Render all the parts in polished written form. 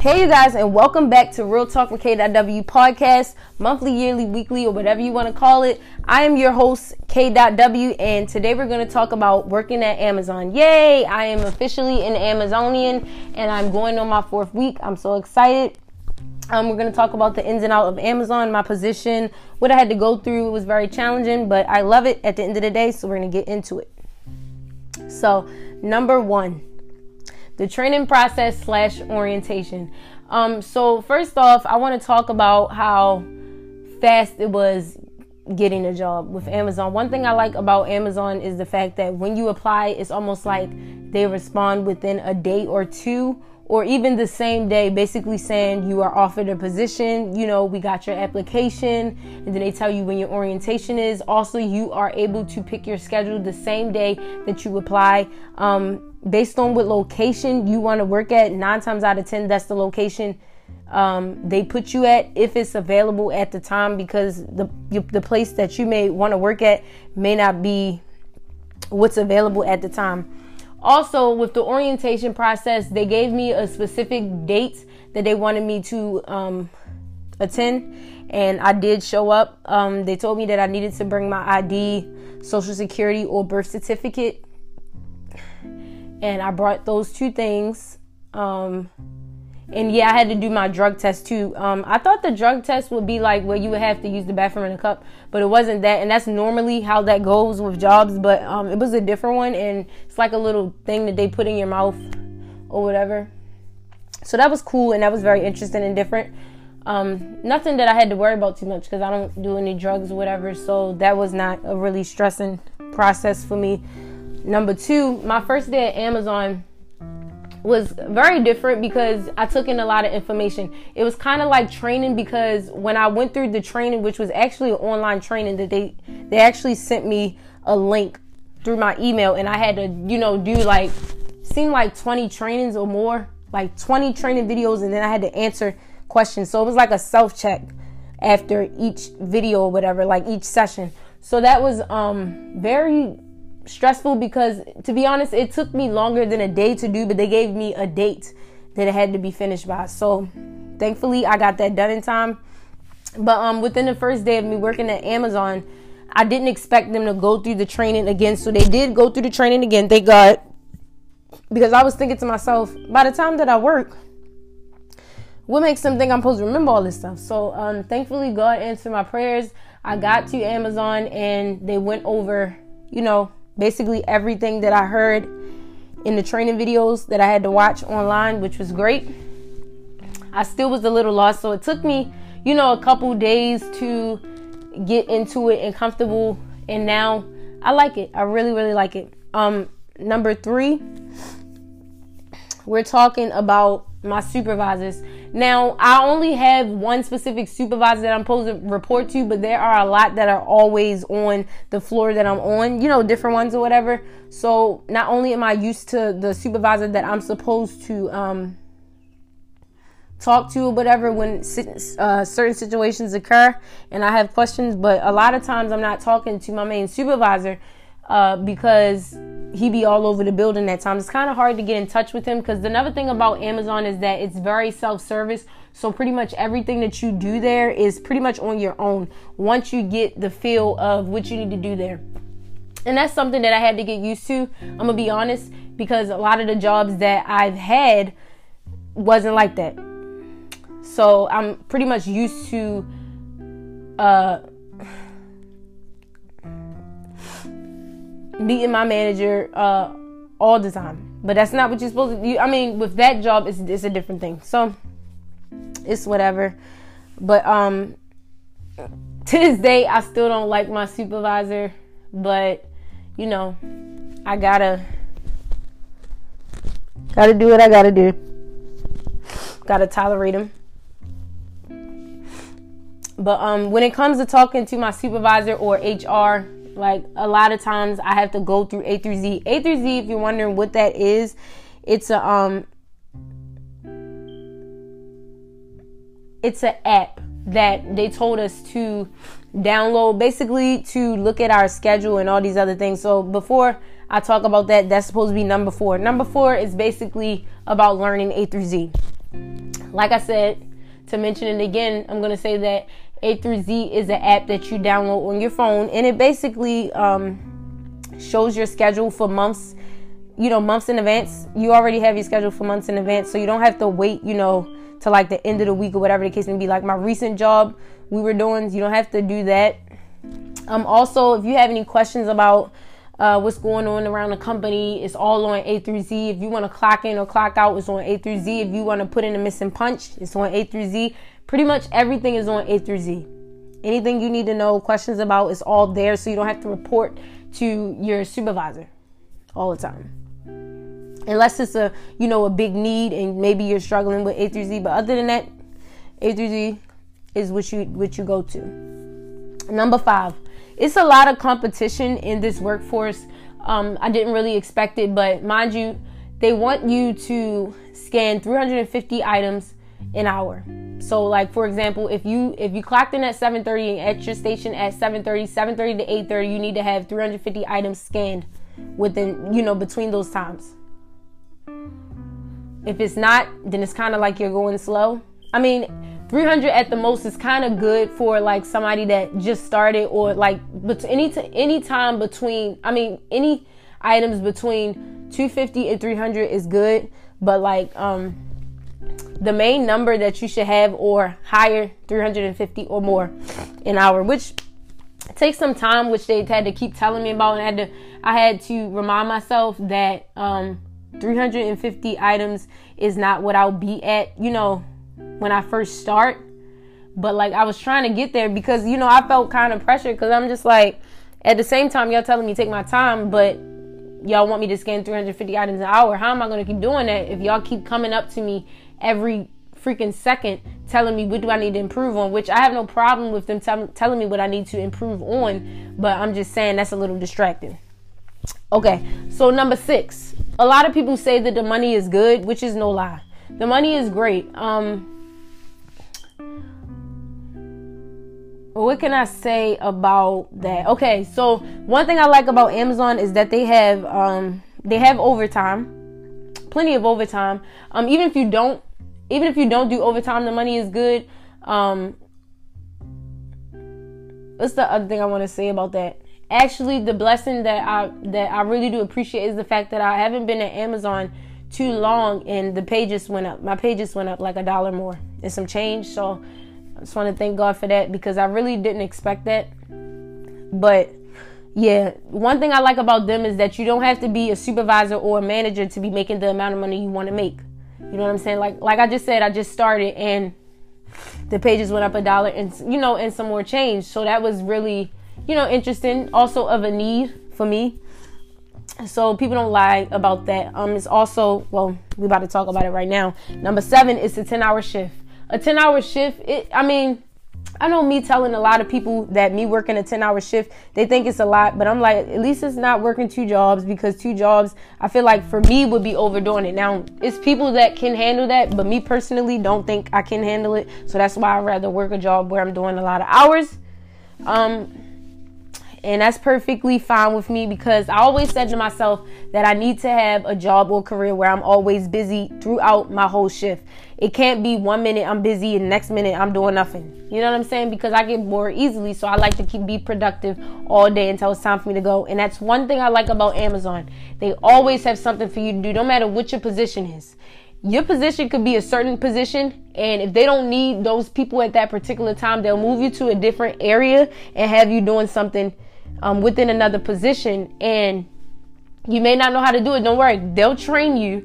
Hey you guys, and welcome back to Real Talk with K.W podcast, monthly, yearly, weekly, or whatever you want to call it. I am your host K.W, and today we're going to talk about working at Amazon. Yay! I am officially an Amazonian, and I'm going on my fourth week. I'm so excited. We're going to talk about the ins and outs of Amazon, my position, what I had to go through. It was very challenging, but I love it at the end of the day, so we're going to get into it. So, number one. The training process / orientation. So first off, I want to talk about how fast it was getting a job with Amazon. One thing I like about Amazon is the fact that when you apply, it's almost like they respond within a day or two, or even the same day, basically saying you are offered a position, you know, we got your application, and then they tell you when your orientation is. Also, you are able to pick your schedule the same day that you apply. Based on what location you want to work at, 9 times out of 10, that's the location they put you at, if it's available at the time, because the place that you may want to work at may not be what's available at the time. Also, with the orientation process, they gave me a specific date that they wanted me to attend, and I did show up. They told me that I needed to bring my ID, Social Security, or birth certificate, and I brought those two things. And yeah, I had to do my drug test too. I thought the drug test would be like where you would have to use the bathroom in a cup, but it wasn't that. And that's normally how that goes with jobs, but it was a different one. And it's like a little thing that they put in your mouth or whatever. So that was cool, and that was very interesting and different. Nothing that I had to worry about too much because I don't do any drugs or whatever. So that was not a really stressing process for me. Number two, my first day at Amazon was very different because I took in a lot of information. It was kind of like training, because when I went through the training, which was actually an online training, that they actually sent me a link through my email, and I had to, you know, do like, seemed like 20 trainings or more, like 20 training videos, and then I had to answer questions. So it was like a self-check after each video or whatever, like each session. So that was very stressful because, to be honest, it took me longer than a day to do, but they gave me a date that it had to be finished by. So thankfully I got that done in time. But within the first day of me working at Amazon, I didn't expect them to go through the training again. So they did go through the training again, thank God, because I was thinking to myself, by the time that I work, what makes them think I'm supposed to remember all this stuff? So thankfully God answered my prayers. I got to Amazon and they went over, you know, basically everything that I heard in the training videos that I had to watch online, which was great. I still was a little lost, so it took me, you know, a couple days to get into it and comfortable, and now I like it. I really, really like it. Number three, we're talking about my supervisors. Now, I only have one specific supervisor that I'm supposed to report to, but there are a lot that are always on the floor that I'm on, you know, different ones or whatever. So not only am I used to the supervisor that I'm supposed to talk to or whatever when certain situations occur and I have questions, but a lot of times I'm not talking to my main supervisor because he be all over the building that time. It's kind of hard to get in touch with him, because another thing about Amazon is that it's very self-service. So pretty much everything that you do there is pretty much on your own once you get the feel of what you need to do there. And that's something that I had to get used to, I'm going to be honest, because a lot of the jobs that I've had wasn't like that. So I'm pretty much used to meeting my manager all the time, but that's not what you're supposed to do. I mean, with that job, it's a different thing, so it's whatever. But to this day, I still don't like my supervisor, but you know, I gotta do what I gotta do, gotta tolerate him. But when it comes to talking to my supervisor or HR, like, a lot of times I have to go through A through Z. A through Z, if you're wondering what that is, it's an app that they told us to download, basically to look at our schedule and all these other things. So before I talk about that, that's supposed to be number four. Number four is basically about learning A through Z. Like I said, to mention it again, I'm going to say that A3Z is an app that you download on your phone, and it basically shows your schedule for months, months in advance. You already have your schedule for months in advance, so you don't have to wait, to like the end of the week or whatever the case may be. Like my recent job we were doing, you don't have to do that. Also, if you have any questions about what's going on around the company, it's all on A3Z. If you want to clock in or clock out, it's on A3Z. If you want to put in a missing punch, it's on A3Z. Pretty much everything is on A3Z. Anything you need to know, questions about, it's all there, so you don't have to report to your supervisor all the time. Unless it's a, a big need and maybe you're struggling with A3Z. But other than that, A3Z is what you go to. Number 5. It's a lot of competition in this workforce. I didn't really expect it, but mind you, they want you to scan 350 items an hour. So, like, for example, if you clocked in at 7:30 and at your station at 7:30 to 8:30, you need to have 350 items scanned within, between those times. If it's not, then it's kind of like you're going slow. I mean, 300 at the most is kind of good for like somebody that just started, or like, but any items between 250 and 300 is good. But like, the main number that you should have or higher, 350 or more an hour, which takes some time, which they had to keep telling me about, and I had to remind myself that 350 items is not what I'll be at, when I first start. But like, I was trying to get there because, I felt kind of pressured, because I'm just like, at the same time, y'all telling me take my time, but y'all want me to scan 350 items an hour. How am I going to keep doing that if y'all keep coming up to me every freaking second telling me what do I need to improve on? Which I have no problem with them telling me what I need to improve on, but I'm just saying that's a little distracting. Okay, so number 6. A lot of people say that the money is good, which is no lie. The money is great. What can I say about that? Okay, so one thing I like about Amazon is that they have overtime, plenty of overtime. Even if you don't do overtime, the money is good. What's the other thing I want to say about that? Actually, the blessing that I really do appreciate is the fact that I haven't been at Amazon too long, and the pay just went up. My pay just went up like $1 more and some change. So I just want to thank God for that, because I really didn't expect that. But yeah, one thing I like about them is that you don't have to be a supervisor or a manager to be making the amount of money you want to make. You know what I'm saying? Like I just said, I just started and the pay just went up $1 and, and some more change. So that was really, interesting, also of a need for me. So people don't lie about that. It's also, well, we're about to talk about it right now. Number 7 is a 10-hour shift. A 10-hour shift, I know me telling a lot of people that me working a 10-hour shift, they think it's a lot, but I'm like, at least it's not working 2 jobs, because 2 jobs, I feel like for me would be overdoing it. Now, it's people that can handle that, but me personally don't think I can handle it. So that's why I'd rather work a job where I'm doing a lot of hours. And that's perfectly fine with me, because I always said to myself that I need to have a job or career where I'm always busy throughout my whole shift. It can't be 1 minute I'm busy and the next minute I'm doing nothing. You know what I'm saying? Because I get bored easily, so I like to be productive all day until it's time for me to go. And that's one thing I like about Amazon. They always have something for you to do, no matter what your position is. Your position could be a certain position, and if they don't need those people at that particular time, they'll move you to a different area and have you doing something within another position, and you may not know how to do it. Don't worry, they'll train you,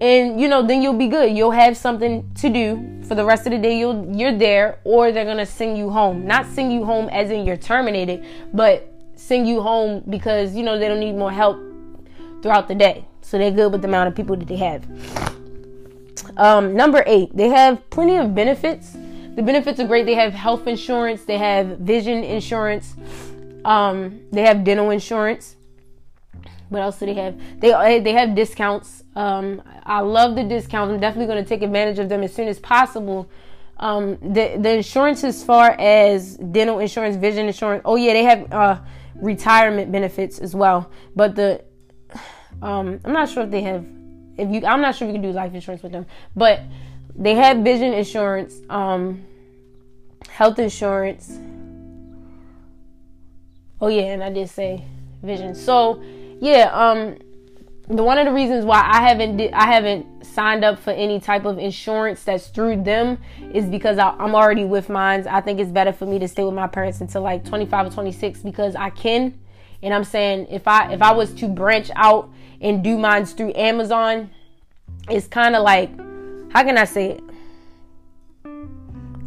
and then you'll be good. You'll have something to do for the rest of the day. You're there, or they're gonna send you home. Not send you home as in you're terminated, but send you home because they don't need more help throughout the day, so they're good with the amount of people that they have. Number 8, they have plenty of benefits. The benefits are great. They have health insurance, they have vision insurance. They have dental insurance. What else do they have? They have discounts. I love the discounts. I'm definitely going to take advantage of them as soon as possible. The insurance, as far as dental insurance, vision insurance. Oh yeah, they have retirement benefits as well. But the I'm not sure if you can do life insurance with them, but They had vision insurance, health insurance. Oh yeah, and I did say vision. So yeah, one of the reasons why I haven't signed up for any type of insurance that's through them is because I'm already with mine. I think it's better for me to stay with my parents until like 25 or 26 because I can. And I'm saying if I was to branch out and do mine through Amazon, it's kind of like, how can I say it?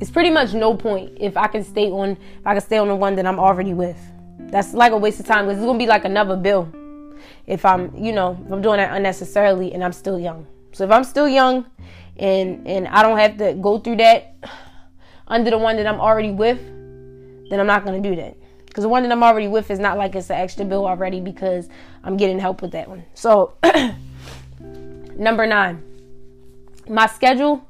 It's pretty much no point if I can stay on the one that I'm already with. That's like a waste of time because it's gonna be like another bill if I'm doing that unnecessarily and I'm still young. So if I'm still young and I don't have to go through that under the one that I'm already with, then I'm not gonna do that. Because the one that I'm already with is not like it's an extra bill already because I'm getting help with that one. So number 9, my schedule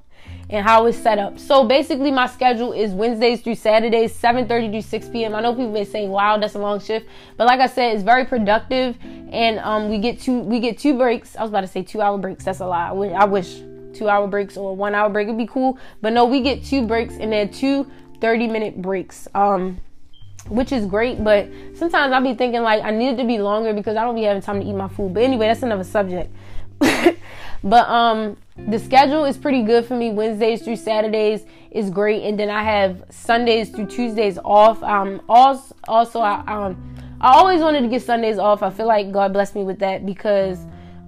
and how it's set up. So basically my schedule is Wednesdays through Saturdays, 7:30 to 6 p.m. I know people been saying, wow, that's a long shift. But like I said, it's very productive. And we get two breaks. I was about to say 2-hour breaks. That's a lie. I wish 2-hour breaks or 1-hour break would be cool. But no, we get 2 breaks and then 2 30-minute breaks. Which is great, but sometimes I'll be thinking like I need it to be longer because I don't be having time to eat my food. But anyway, that's another subject. But the schedule is pretty good for me. Wednesdays through Saturdays is great, and then I have Sundays through Tuesdays off. I always wanted to get Sundays off. I feel like God blessed me with that because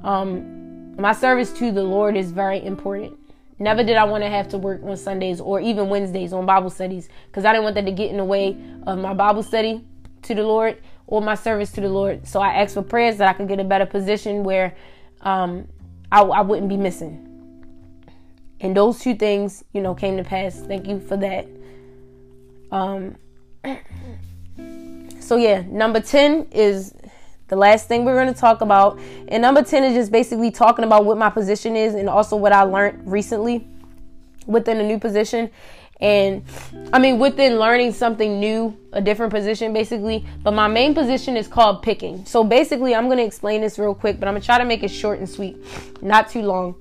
my service to the Lord is very important. Never did I want to have to work on Sundays or even Wednesdays on Bible studies because I didn't want that to get in the way of my Bible study to the Lord or my service to the Lord. So I asked for prayers that I could get a better position where I wouldn't be missing. And those two things, came to pass. Thank you for that. So yeah, number 10 is the last thing we're going to talk about. And number 10 is just basically talking about what my position is and also what I learned recently within a new position. And I mean, within learning something new, a different position, basically. But my main position is called picking. So basically, I'm going to explain this real quick, but I'm going to try to make it short and sweet, not too long.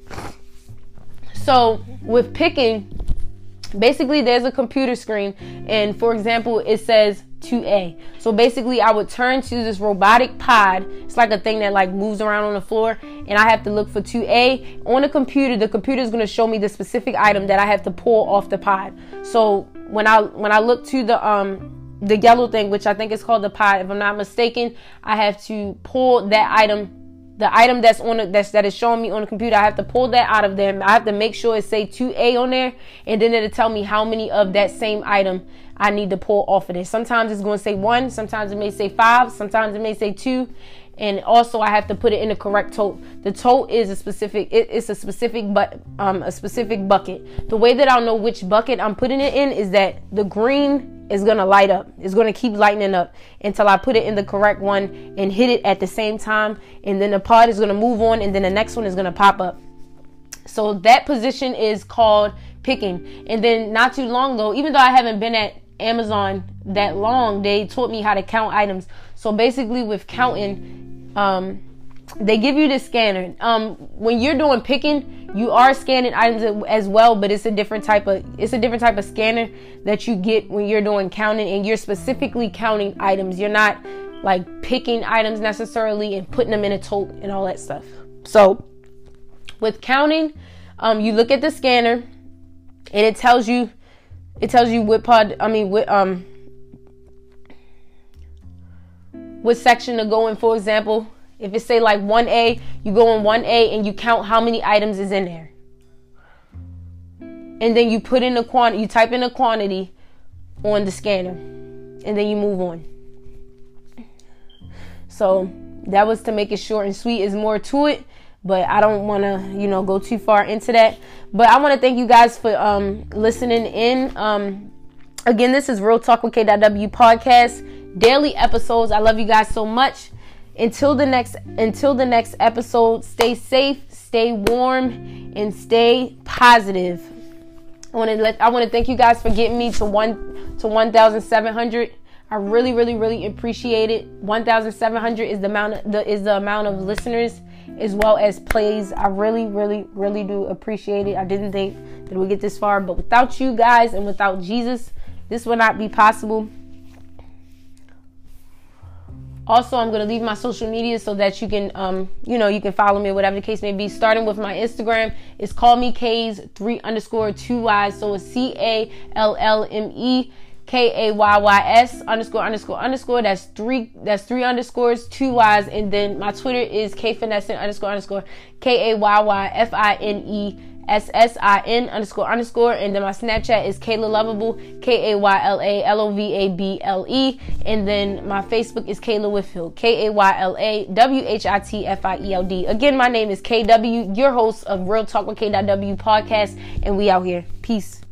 So with picking, basically, there's a computer screen. And for example, it says 2A. So basically I would turn to this robotic pod. It's like a thing that like moves around on the floor, and I have to look for 2A on the computer. The computer is going to show me the specific item that I have to pull off the pod. So when I look to the yellow thing, which I think is called the pod, if I'm not mistaken, I have to pull that item. The item that's on it, that is showing me on the computer, I have to pull that out of there. I have to make sure it say 2A on there, and then it'll tell me how many of that same item I need to pull off of it. Sometimes it's going to say 1, sometimes it may say 5, sometimes it may say 2, and also I have to put it in the correct tote. The tote is a specific bucket. The way that I'll know which bucket I'm putting it in is that the green is going to light up. It's going to keep lightening up until I put it in the correct one and hit it at the same time, and then the pod is going to move on, and then the next one is going to pop up. So that position is called picking. And then not too long ago, even though I haven't been at Amazon that long, they taught me how to count items. So basically with counting, they give you the scanner. When you're doing picking, you are scanning items as well, but it's a different type of scanner that you get when you're doing counting, and you're specifically counting items. You're not like picking items necessarily and putting them in a tote and all that stuff. So with counting, you look at the scanner and it tells you what section to go in. For example, if it say like 1A, you go in 1A and you count how many items is in there. And then you put in the quantity, you type in the quantity on the scanner, and then you move on. So that was to make it short and sweet. Is more to it, but I don't want to, go too far into that. But I want to thank you guys for listening in. Again, this is Real Talk with K.W podcast, daily episodes. I love you guys so much. Until the next episode, stay safe, stay warm, and stay positive. I want to thank you guys for getting me to 1,700. I really appreciate it. 1,700 is the amount of listeners as well as plays. I really do appreciate it. I didn't think that we'll get this far. But without you guys and without Jesus, this would not be possible. Also, I'm going to leave my social media so that you can, you can follow me, whatever the case may be. Starting with my Instagram, it's callmekays3_2Ys. So it's CALLME KAYYS__. That's three underscores, 2 Ys. And then my Twitter is KFinessin__, KAYYFINESSIN__. And then my Snapchat is Kayla Lovable, KAYLALOVABLE. And then my Facebook is Kayla Whitfield, KAYLAWHITFIELD. Again, my name is KW, your host of Real Talk with K.W. podcast, and we out here. Peace.